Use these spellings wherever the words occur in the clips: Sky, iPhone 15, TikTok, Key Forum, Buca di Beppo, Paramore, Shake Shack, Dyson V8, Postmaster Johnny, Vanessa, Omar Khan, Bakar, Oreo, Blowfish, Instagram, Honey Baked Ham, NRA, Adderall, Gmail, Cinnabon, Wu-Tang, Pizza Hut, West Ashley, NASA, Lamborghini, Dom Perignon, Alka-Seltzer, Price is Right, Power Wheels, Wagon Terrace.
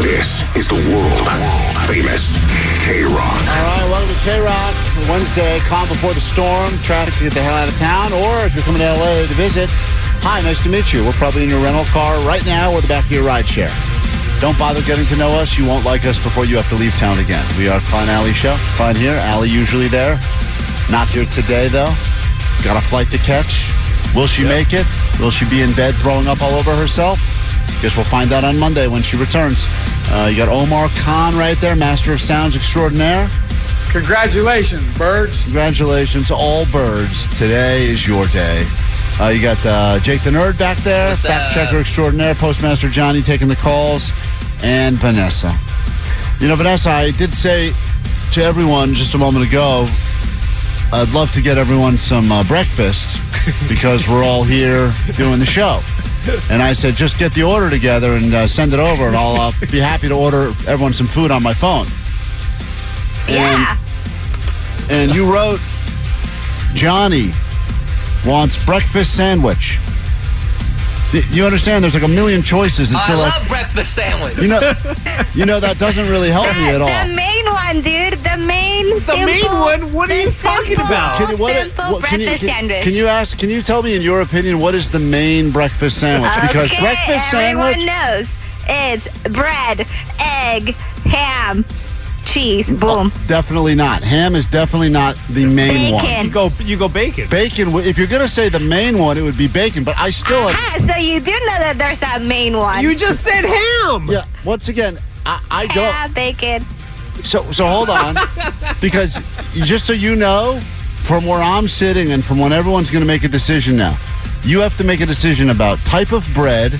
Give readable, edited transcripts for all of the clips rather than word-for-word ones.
This is the world-famous K-Rock. All right, welcome to K-Rock. Wednesday, calm before the storm, traffic to get the hell out of town, or if you're coming to L.A. to visit, hi, nice to meet you. We're probably in your rental car right now or the back of your rideshare. Don't bother getting to know us. You won't like us before you have to leave town again. We are Klein Alley Show. Klein here, Alley usually there. Not here today, though. Got a flight to catch. Will she make it? Will she be in bed throwing up all over herself? Guess we'll find out on Monday when she returns. You got Omar Khan right there, master of sounds extraordinaire. Congratulations, birds. Congratulations, all birds. Today is your day. You got Jake the Nerd back there, what's fact checker extraordinaire, Postmaster Johnny taking the calls, and Vanessa. You know, Vanessa, I did say to everyone just a moment ago, I'd love to get everyone some breakfast because we're all here doing the show. And I said, just get the order together and send it over, and I'll be happy to order everyone some food on my phone. And you wrote, Johnny wants breakfast sandwich. You understand? There's like a million choices. I love breakfast sandwich. You know that doesn't really help me at all. The main one, dude. The main one. What are you talking about? Simple breakfast sandwich. Can you tell me, in your opinion, what is the main breakfast sandwich? Because breakfast sandwich. Everyone knows is bread, egg, ham, cheese. Boom. Oh, definitely not. Ham is definitely not the main one. You go bacon. Bacon. If you're going to say the main one, it would be bacon, but I still... So you do know that there's a main one. You just said ham. Yeah. Once again, I don't... Ham, bacon. So hold on, because just so you know, from where I'm sitting and from when everyone's going to make a decision now, you have to make a decision about type of bread,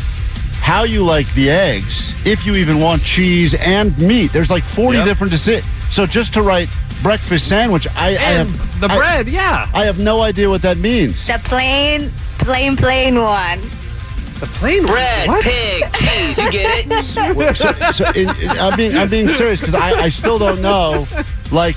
how you like the eggs, if you even want cheese and meat. There's like 40 different decisions. So just to write breakfast sandwich, I have no idea what that means. The plain one. The plain bread, what? Pig, cheese, you get it? I'm being serious because I still don't know. Like,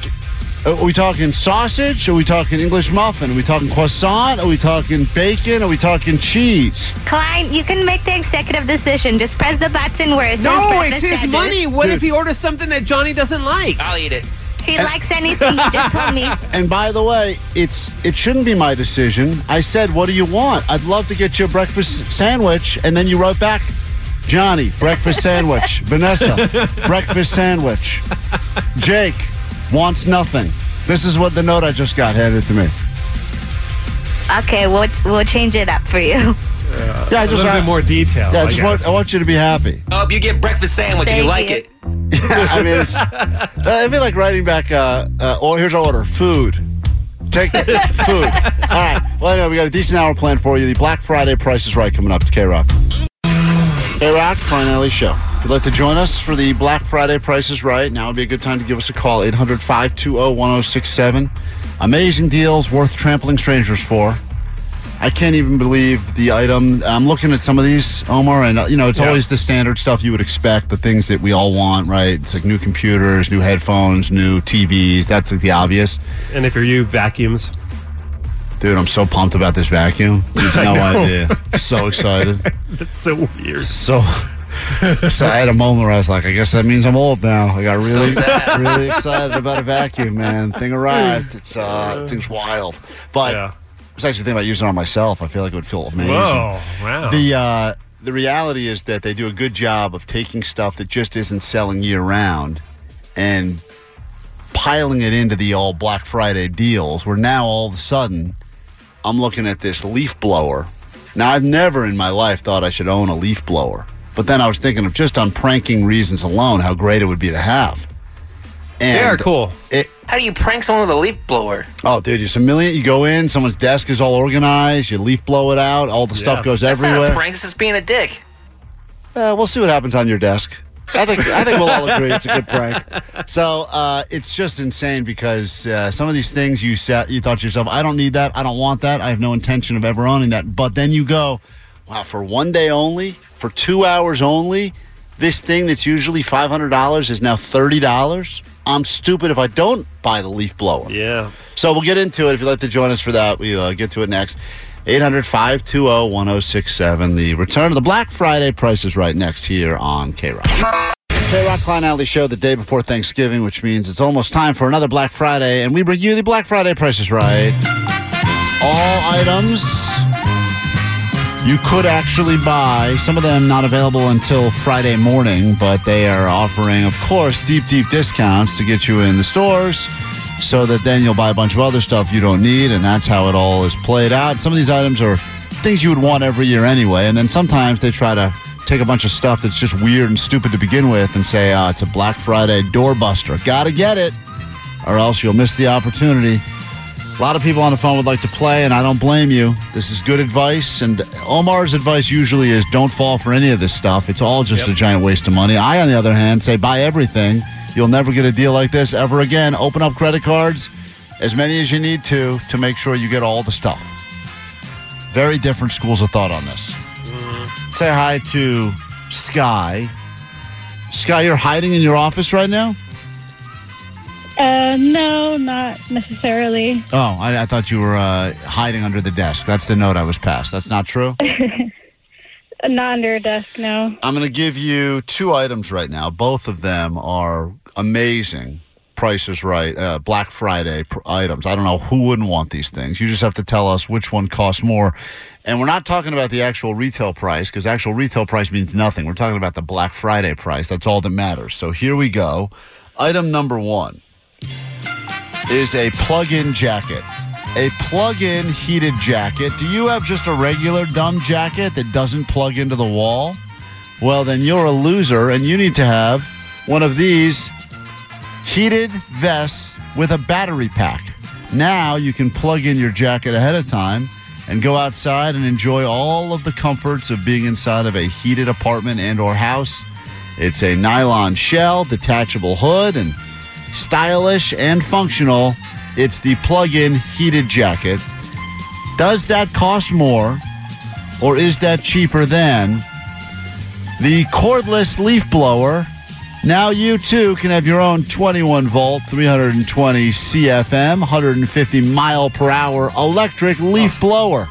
are we talking sausage? Are we talking English muffin? Are we talking croissant? Are we talking bacon? Are we talking cheese? Klein, you can make the executive decision. Just press the button where it says breakfast. No, it's his money. What if he orders something that Johnny doesn't like? I'll eat it. He likes anything. You just told me. And by the way, it shouldn't be my decision. I said, what do you want? I'd love to get you a breakfast sandwich. And then you wrote back, Johnny, breakfast sandwich. Vanessa, breakfast sandwich. Jake wants nothing. This is what the note I just got handed to me. Okay, we'll change it up for you. Yeah, I just a little bit more detail. Yeah, I want you to be happy. Oh, you get breakfast sandwich and you like it. Yeah, I mean, it'd be like writing back, here's our order, food. Take food. All right. Well, anyway, we got a decent hour planned for you. The Black Friday Price is Right coming up to K-Rock. K-Rock, Klein Alley Show. If you'd like to join us for the Black Friday Price is Right, now would be a good time to give us a call, 800-520-1067. Amazing deals worth trampling strangers for. I can't even believe the item. I'm looking at some of these, Omar, and it's always the standard stuff you would expect, the things that we all want, right? It's like new computers, new headphones, new TVs. That's like the obvious. And if you're vacuums. Dude, I'm so pumped about this vacuum. You have no idea. I'm so excited. That's so weird. So I had a moment where I was like, I guess that means I'm old now. I got really excited about a vacuum, man. Thing arrived. It's thing's wild. But I was actually thinking about using it on myself. I feel like it would feel amazing. Whoa, wow. The the reality is that they do a good job of taking stuff that just isn't selling year-round and piling it into the all Black Friday deals, where now all of a sudden I'm looking at this leaf blower. Now, I've never in my life thought I should own a leaf blower, but then I was thinking of just on pranking reasons alone how great it would be to have. And they are cool. How do you prank someone with a leaf blower? Oh, dude, it's a million. You go in, someone's desk is all organized. You leaf blow it out. All the stuff goes everywhere. That's not a prank. It's just being a dick. We'll see what happens on your desk. I think we'll all agree it's a good prank. So it's just insane because some of these things you thought to yourself, I don't need that. I don't want that. I have no intention of ever owning that. But then you go, wow, for one day only, for 2 hours only, this thing that's usually $500 is now $30. I'm stupid if I don't buy the leaf blower. Yeah. So we'll get into it. If you'd like to join us for that, we'll get to it next. 800-520-1067. The return of the Black Friday Price is Right next here on K-Rock. K-Rock Klein Alley Show the day before Thanksgiving, which means it's almost time for another Black Friday, and we bring you the Black Friday Price is Right. All items you could actually buy, some of them not available until Friday morning, but they are offering, of course, deep, deep discounts to get you in the stores so that then you'll buy a bunch of other stuff you don't need, and that's how it all is played out. Some of these items are things you would want every year anyway, and then sometimes they try to take a bunch of stuff that's just weird and stupid to begin with and say, it's a Black Friday doorbuster. Gotta get it, or else you'll miss the opportunity. A lot of people on the phone would like to play, and I don't blame you. This is good advice, and Omar's advice usually is don't fall for any of this stuff. It's all just a giant waste of money. I, on the other hand, say buy everything. You'll never get a deal like this ever again. Open up credit cards, as many as you need to make sure you get all the stuff. Very different schools of thought on this. Mm-hmm. Say hi to Sky. Sky, you're hiding in your office right now? No, not necessarily. Oh, I thought you were hiding under the desk. That's the note I was passed. That's not true? Not under a desk, no. I'm going to give you two items right now. Both of them are amazing Price is Right, Black Friday items. I don't know who wouldn't want these things. You just have to tell us which one costs more. And we're not talking about the actual retail price, because actual retail price means nothing. We're talking about the Black Friday price. That's all that matters. So here we go. Item number one is a plug-in jacket. A plug-in heated jacket. Do you have just a regular dumb jacket that doesn't plug into the wall? Well, then you're a loser, and you need to have one of these heated vests with a battery pack. Now you can plug in your jacket ahead of time and go outside and enjoy all of the comforts of being inside of a heated apartment and or house. It's a nylon shell, detachable hood, and stylish and functional. It's the plug-in heated jacket. Does that cost more, or is that cheaper than the cordless leaf blower? Now you too can have your own 21-volt, 320 CFM, 150-mile-per-hour electric leaf blower.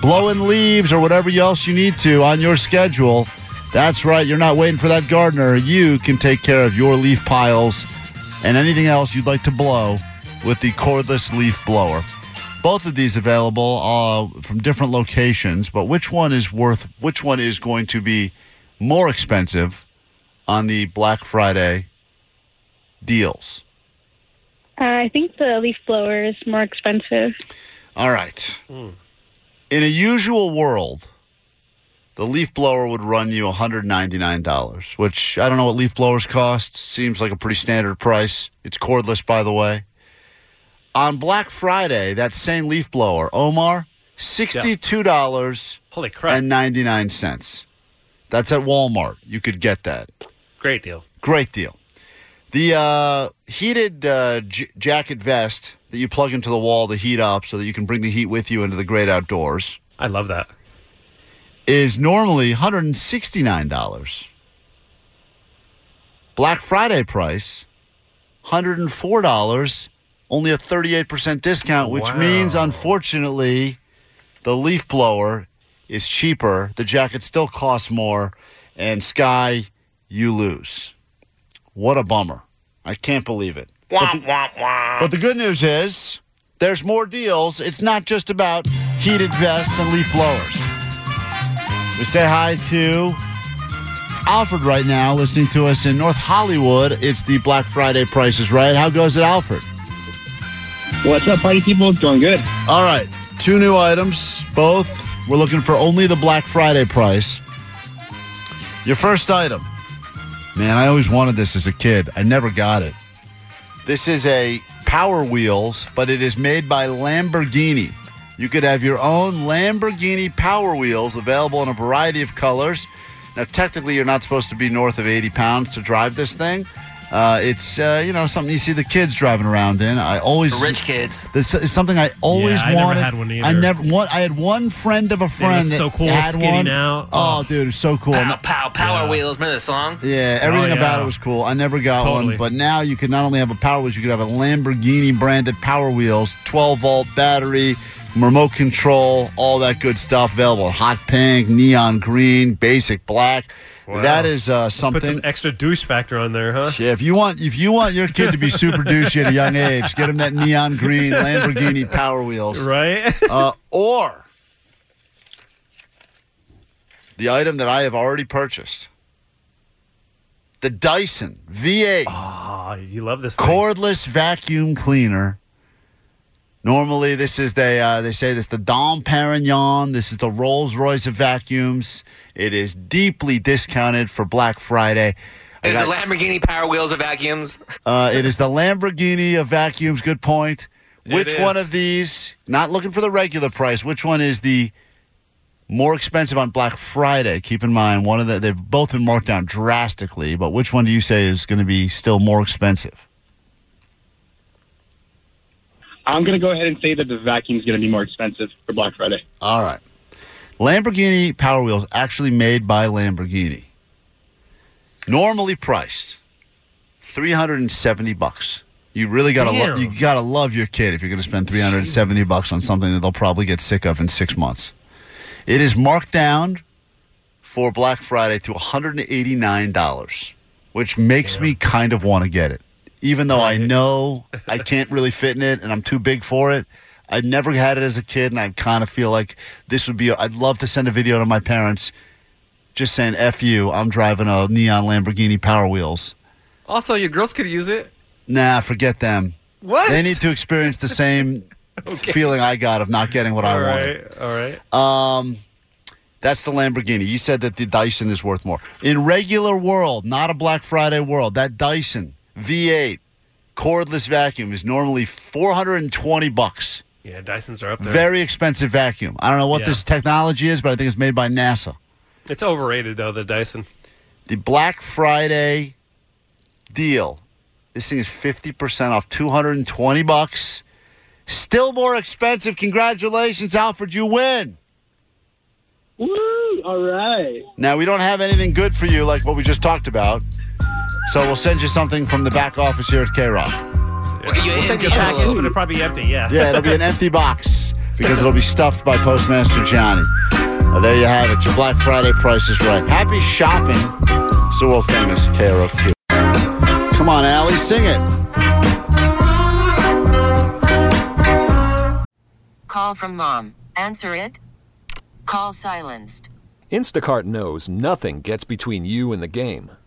Blowing leaves or whatever else you need to on your schedule. That's right, you're not waiting for that gardener. You can take care of your leaf piles and anything else you'd like to blow with the cordless leaf blower. Both of these available from different locations, but which one is going to be more expensive on the Black Friday deals? I think the leaf blower is more expensive. All right. In a usual world, the leaf blower would run you $199, which I don't know what leaf blowers cost. Seems like a pretty standard price. It's cordless, by the way. On Black Friday, that same leaf blower, Omar, $62.99. Holy crap. That's at Walmart. You could get that. Great deal. Great deal. The heated jacket vest that you plug into the wall to heat up so that you can bring the heat with you into the great outdoors. I love that. Is normally $169. Black Friday price, $104, only a 38% discount, which means, unfortunately, the leaf blower is cheaper. The jacket still costs more, and Sky, you lose. What a bummer. I can't believe it. But the good news is there's more deals. It's not just about heated vests and leaf blowers. We say hi to Alfred right now, listening to us in North Hollywood. It's the Black Friday Price is Right. How goes it, Alfred? What's up, party people? It's going good. All right. 2 new items. Both. We're looking for only the Black Friday price. Your first item. Man, I always wanted this as a kid. I never got it. This is a Power Wheels, but it is made by Lamborghini. You could have your own Lamborghini Power Wheels available in a variety of colors. Now, technically, you're not supposed to be north of 80 pounds to drive this thing. It's, you know, something you see the kids driving around in. I always... The rich kids. This is something I always wanted. I never had one either. I had one friend of a friend that had one. Skinny now. Oh, dude, it was so cool. Pow, pow, Power Wheels. Remember the song? Yeah, everything about it was cool. I never got one. But now you could not only have a Power Wheels, you could have a Lamborghini-branded Power Wheels, 12-volt battery, remote control, all that good stuff available. Hot pink, neon green, basic black. Wow. That is something. Put some extra douche factor on there, huh? Yeah, if you want your kid to be super douchey at a young age, get him that neon green Lamborghini Power Wheels. Right? Or the item that I have already purchased. The Dyson V8. Oh, you love this thing. Cordless vacuum cleaner. Normally, this is they say this the Dom Perignon. This is the Rolls-Royce of vacuums. It is deeply discounted for Black Friday. Is the Lamborghini Power Wheels of vacuums? It is the Lamborghini of vacuums. Good point. Which one of these, not looking for the regular price, which one is the more expensive on Black Friday? Keep in mind, they've both been marked down drastically, but which one do you say is going to be still more expensive? I'm going to go ahead and say that the vacuum is going to be more expensive for Black Friday. All right. Lamborghini Power Wheels, actually made by Lamborghini. Normally priced $370. You really got to love your kid if you're going to spend $370 on something that they'll probably get sick of in 6 months. It is marked down for Black Friday to $189, which makes me kind of want to get it. Even though I know I can't really fit in it and I'm too big for it. I've never had it as a kid, and I kind of feel like this would be – I'd love to send a video to my parents just saying, F you, I'm driving a neon Lamborghini Power Wheels. Also, your girls could use it. Nah, forget them. What? They need to experience the same feeling I got of not getting what I wanted. All right, all right. That's the Lamborghini. You said that the Dyson is worth more. In regular world, not a Black Friday world, that Dyson V8 cordless vacuum is normally $420. Yeah, Dysons are up there. Very expensive vacuum. I don't know what this technology is, but I think it's made by NASA. It's overrated, though, the Dyson. The Black Friday deal. This thing is 50% off, $220. Still more expensive. Congratulations, Alfred. You win. Woo! All right. Now, we don't have anything good for you like what we just talked about. So we'll send you something from the back office here at K-Rock. We'll send you a package, but it'll probably be empty, Yeah, it'll be an empty box because it'll be stuffed by Postmaster Johnny. Well, there you have it. Your Black Friday Price is Right. Happy shopping. It's the world-famous K-Rock. Come on, Allie, sing it. Call from mom. Answer it. Call silenced. Instacart knows nothing gets between you and the game.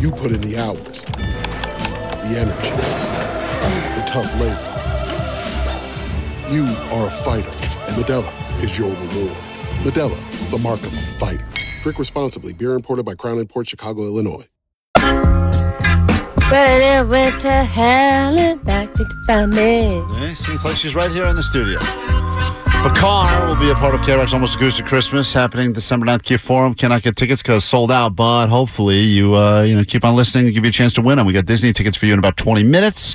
You put in the hours, the energy, the tough labor. You are a fighter, and Medela is your reward. Medela, the mark of a fighter. Drink responsibly. Beer imported by Crown Imports, Chicago, Illinois. Well, it went to hell and back to family. Yeah, seems like she's right here in the studio. Bakar will be a part of K-Rock's Almost Acoustic Christmas happening December 9th. Key Forum. Cannot get tickets because sold out, but hopefully you keep on listening and give you a chance to win them. We got Disney tickets for you in about 20 minutes.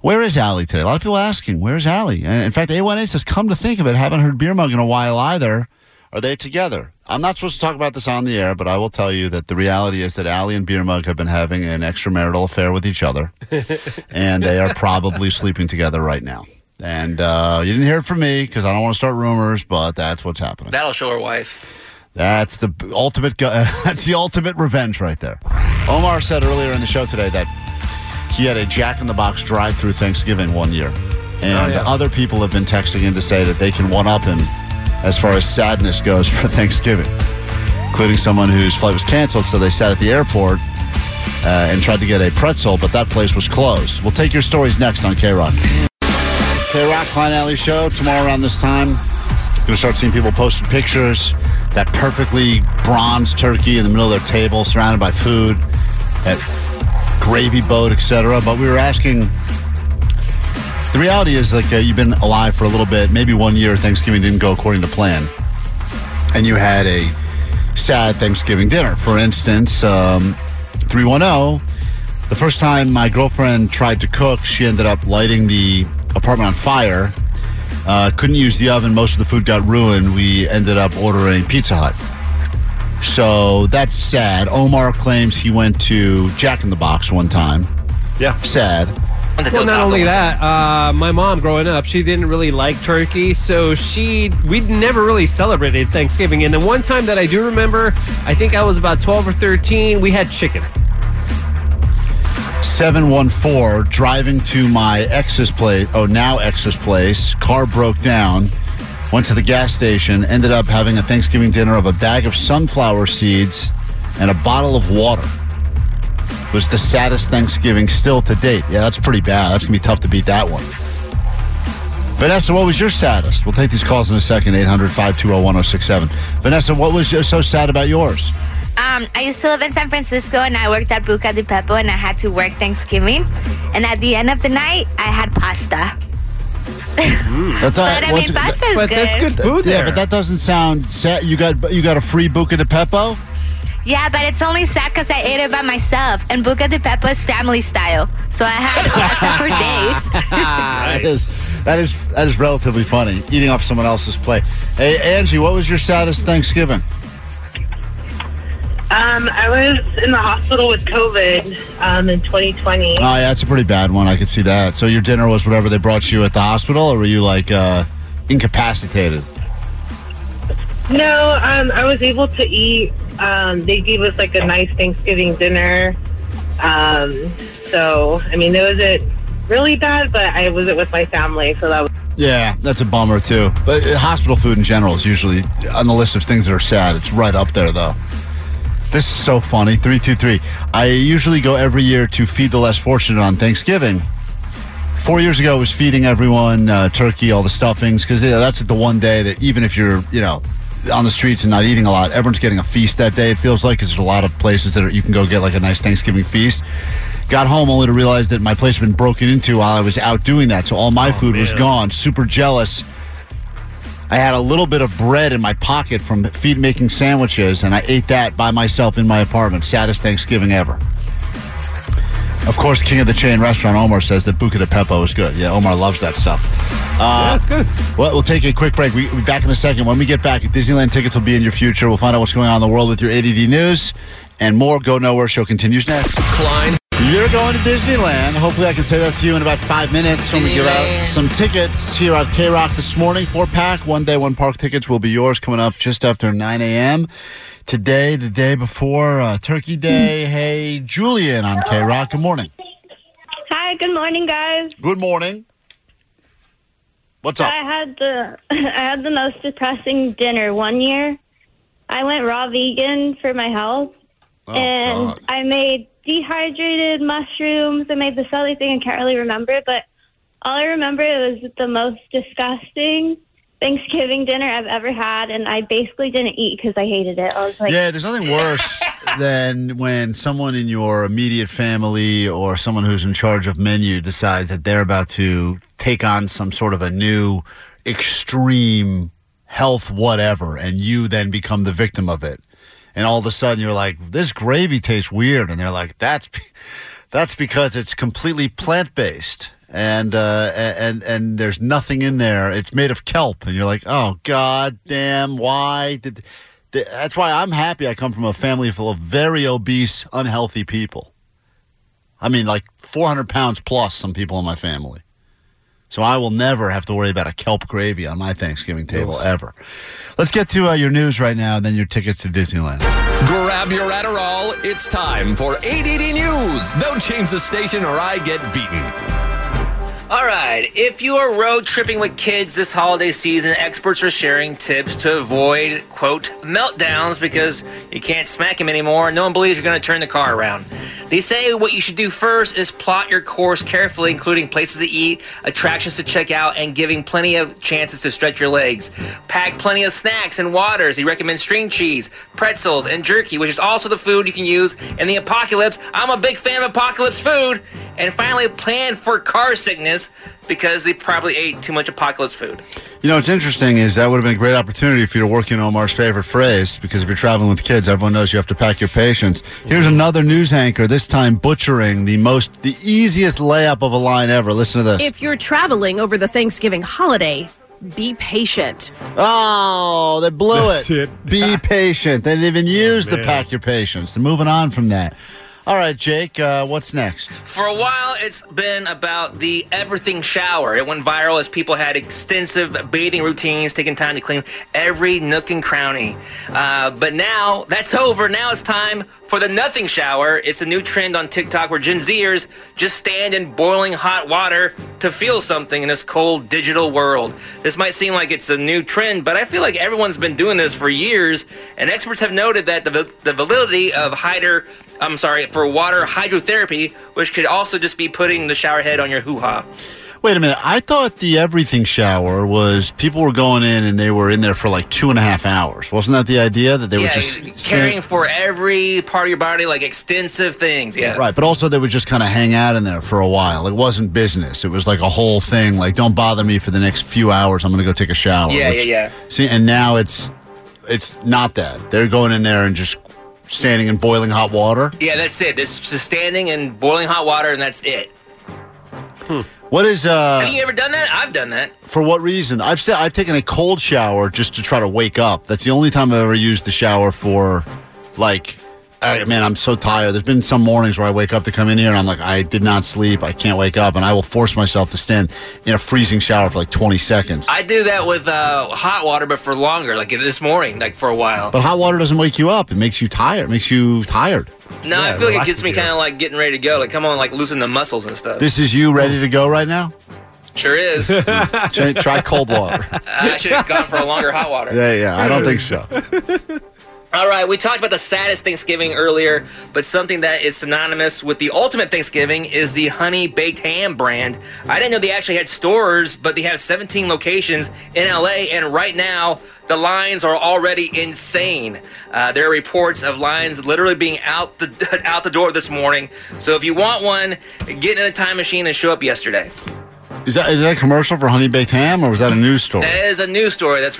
Where is Allie today? A lot of people asking, where's Allie? In fact, A1A says, come to think of it, haven't heard Beer Mug in a while either. Are they together? I'm not supposed to talk about this on the air, but I will tell you that the reality is that Allie and Beer Mug have been having an extramarital affair with each other, and they are probably sleeping together right now. And you didn't hear it from me because I don't want to start rumors, but that's what's happening. That'll show her wife. That's the ultimate. That's the ultimate revenge right there. Omar said earlier in the show today that he had a Jack in the Box drive-through Thanksgiving one year, and other people have been texting in to say that they can one-up him as far as sadness goes for Thanksgiving, including someone whose flight was canceled, so they sat at the airport and tried to get a pretzel, but that place was closed. We'll take your stories next on K-Rock. K-Rock, Klein Alley Show, tomorrow around this time. Going to start seeing people posting pictures, that perfectly bronzed turkey in the middle of their table, surrounded by food, that gravy boat, etc. But we were asking... The reality is, like, you've been alive for a little bit, maybe 1 year, Thanksgiving didn't go according to plan, and you had a sad Thanksgiving dinner. For instance, 310, the first time my girlfriend tried to cook, she ended up lighting the apartment on fire, couldn't use the oven, most of the food got ruined, we ended up ordering Pizza Hut. So that's sad. Omar claims he went to Jack in the Box one time. Yeah. Sad. Well, not only that, my mom growing up, she didn't really like turkey, so we'd never really celebrated Thanksgiving. And the one time that I do remember, I think I was about 12 or 13, we had chicken. 714, driving to my ex's place, car broke down, went to the gas station, ended up having a Thanksgiving dinner of a bag of sunflower seeds and a bottle of water. Was the saddest Thanksgiving still to date. Yeah, that's pretty bad. That's going to be tough to beat that one. Vanessa, what was your saddest? We'll take these calls in a second, 800-520-1067. Vanessa, what was so sad about yours? I used to live in San Francisco, and I worked at Buca di Beppo, and I had to work Thanksgiving. And at the end of the night, I had pasta. Pasta's good. That's good food there. Yeah, but that doesn't sound sad. You got a free Buca di Beppo? Yeah, but it's only sad because I ate it by myself. And Buca di Beppo is family style. So I had pasta for days. Nice. That is relatively funny, eating off someone else's plate. Hey, Angie, what was your saddest Thanksgiving? I was in the hospital with COVID in 2020. Oh, yeah, that's a pretty bad one. I could see that. So your dinner was whatever they brought you at the hospital, or were you, like, incapacitated? No, I was able to eat. They gave us like a nice Thanksgiving dinner. It wasn't really bad, but I wasn't with my family, so that was... Yeah, that's a bummer too. But hospital food in general is usually on the list of things that are sad. It's right up there though. This is so funny. 323. I usually go every year to feed the less fortunate on Thanksgiving. 4 years ago, I was feeding everyone turkey, all the stuffings, because that's the one day that even if you're, on the streets and not eating a lot, everyone's getting a feast that day, it feels like, because there's a lot of places that you can go get like a nice Thanksgiving feast. Got home only to realize that my place had been broken into while I was out doing that, so all my food was gone. Super jealous. I had a little bit of bread in my pocket from making sandwiches, and I ate that by myself in my apartment. Saddest Thanksgiving ever. Of course, King of the Chain restaurant, Omar says that Buca di Beppo is good. Yeah, Omar loves that stuff. That's good. Well, we'll take a quick break. We'll be back in a second. When we get back, Disneyland tickets will be in your future. We'll find out what's going on in the world with your ADD news. And more Go Nowhere Show continues next. Klein. You're going to Disneyland. Hopefully I can say that to you in about 5 minutes when we give out some tickets here on K-Rock this morning. 4-pack, 1 day, 1 park tickets will be yours coming up just after 9 a.m. Today, the day before Turkey Day. Hey, Julian on K-Rock. Good morning. Hi, good morning, guys. Good morning. What's up? I had the most depressing dinner one year. I went raw vegan for my health, and God. I made dehydrated mushrooms. I made this other thing. I can't really remember, but all I remember, it was the most disgusting Thanksgiving dinner I've ever had, and I basically didn't eat because I hated it. I was like, yeah, there's nothing worse than when someone in your immediate family or someone who's in charge of menu decides that they're about to take on some sort of a new extreme health whatever, and you then become the victim of it. And all of a sudden you're like, this gravy tastes weird. And they're like, that's because it's completely plant-based. And there's nothing in there. It's made of kelp, and you're like, oh god damn! Why did? That's why I'm happy I come from a family full of very obese, unhealthy people. I mean, like 400 pounds plus. Some people in my family, so I will never have to worry about a kelp gravy on my Thanksgiving table ever. Let's get to your news right now, and then your tickets to Disneyland. Grab your Adderall. It's time for ADD News. Don't change the station, or I get beaten. All right, if you are road tripping with kids this holiday season, experts are sharing tips to avoid, quote, meltdowns because you can't smack them anymore and no one believes you're going to turn the car around. They say what you should do first is plot your course carefully, including places to eat, attractions to check out, and giving plenty of chances to stretch your legs. Pack plenty of snacks and waters. He recommends string cheese, pretzels, and jerky, which is also the food you can use in the apocalypse. I'm a big fan of apocalypse food. And finally, plan for car sickness because they probably ate too much apocalypse food. You know, what's interesting is that would have been a great opportunity for you to work in Omar's favorite phrase, because if you're traveling with kids, everyone knows you have to pack your patience. Here's another news anchor, this time butchering the easiest layup of a line ever. Listen to this. If you're traveling over the Thanksgiving holiday, be patient. Oh, they blew it. Be patient. They didn't even use the pack your patience. They're moving on from that. All right, Jake, what's next? For a while, it's been about the everything shower. It went viral as people had extensive bathing routines, taking time to clean every nook and cranny. But now that's over. Now it's time for the nothing shower. It's a new trend on TikTok where Gen Zers just stand in boiling hot water to feel something in this cold digital world. This might seem like it's a new trend, but I feel like everyone's been doing this for years, and experts have noted that the validity of water hydrotherapy, which could also just be putting the shower head on your hoo-ha. Wait a minute. I thought the everything shower was people were going in and they were in there for like 2.5 hours. Wasn't that the idea that they were just caring for every part of your body, like extensive things? Yeah. Right. But also they would just kind of hang out in there for a while. It wasn't business. It was like a whole thing. Like, don't bother me for the next few hours. I'm going to go take a shower. Yeah. See, and now it's not that. They're going in there and just standing in boiling hot water? Yeah, that's it. It's just standing in boiling hot water, and that's it. What is... Have you ever done that? I've done that. For what reason? I've taken a cold shower just to try to wake up. That's the only time I've ever used the shower for, like... Man, I'm so tired. There's been some mornings where I wake up to come in here and I'm like, I did not sleep. I can't wake up. And I will force myself to stand in a freezing shower for like 20 seconds. I do that with hot water, but for longer, like this morning, like for a while. But hot water doesn't wake you up. It makes you tired. No, yeah, I feel like it gets me kind of like getting ready to go. Like, come on, like loosen the muscles and stuff. This is you ready to go right now? Sure is. Try cold water. I should have gone for a longer hot water. Yeah. I don't think so. All right, we talked about the saddest Thanksgiving earlier, but something that is synonymous with the ultimate Thanksgiving is the Honey Baked Ham brand. I didn't know they actually had stores, but they have 17 locations in LA, and right now, the lines are already insane. There are reports of lines literally being out the door this morning. So if you want one, get in a time machine and show up yesterday. Is that a commercial for Honey Baked Ham, or was that a news story? That is a news story that's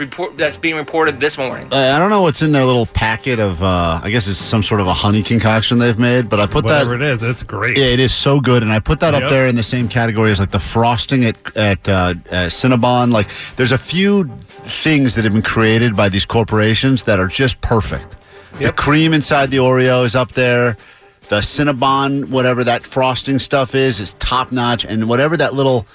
being reported this morning. I don't know what's in their little packet of, I guess it's some sort of a honey concoction they've made, but I put whatever it is, it's great. Yeah, it is so good, and I put that up there in the same category as, like, the frosting at Cinnabon. Like, there's a few things that have been created by these corporations that are just perfect. Yep. The cream inside the Oreo is up there. The Cinnabon, whatever that frosting stuff is top-notch, and whatever that little...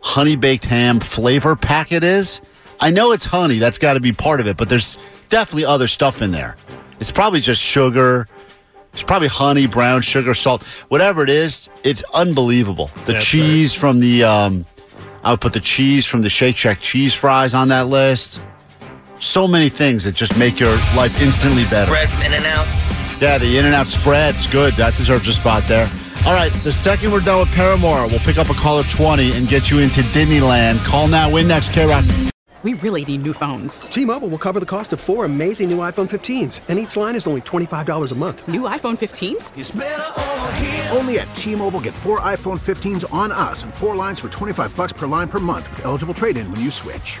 Honey Baked Ham flavor packet is. I know it's honey. That's got to be part of it, but there's definitely other stuff in there. It's probably just sugar. It's probably honey, brown sugar, salt. Whatever it is, it's unbelievable. I would put the cheese from the Shake Shack cheese fries on that list. So many things that just make your life instantly better. Spread from In-N-Out. Yeah, the In-N-Out spread's good. That deserves a spot there. All right, the second we're done with Paramore, we'll pick up a call at 20 and get you into Disneyland. Call now, win next, K-Rock. We really need new phones. T-Mobile will cover the cost of four amazing new iPhone 15s, and each line is only $25 a month. New iPhone 15s? It's better over here. Only at T-Mobile, get four iPhone 15s on us and four lines for $25 per line per month with eligible trade-in when you switch.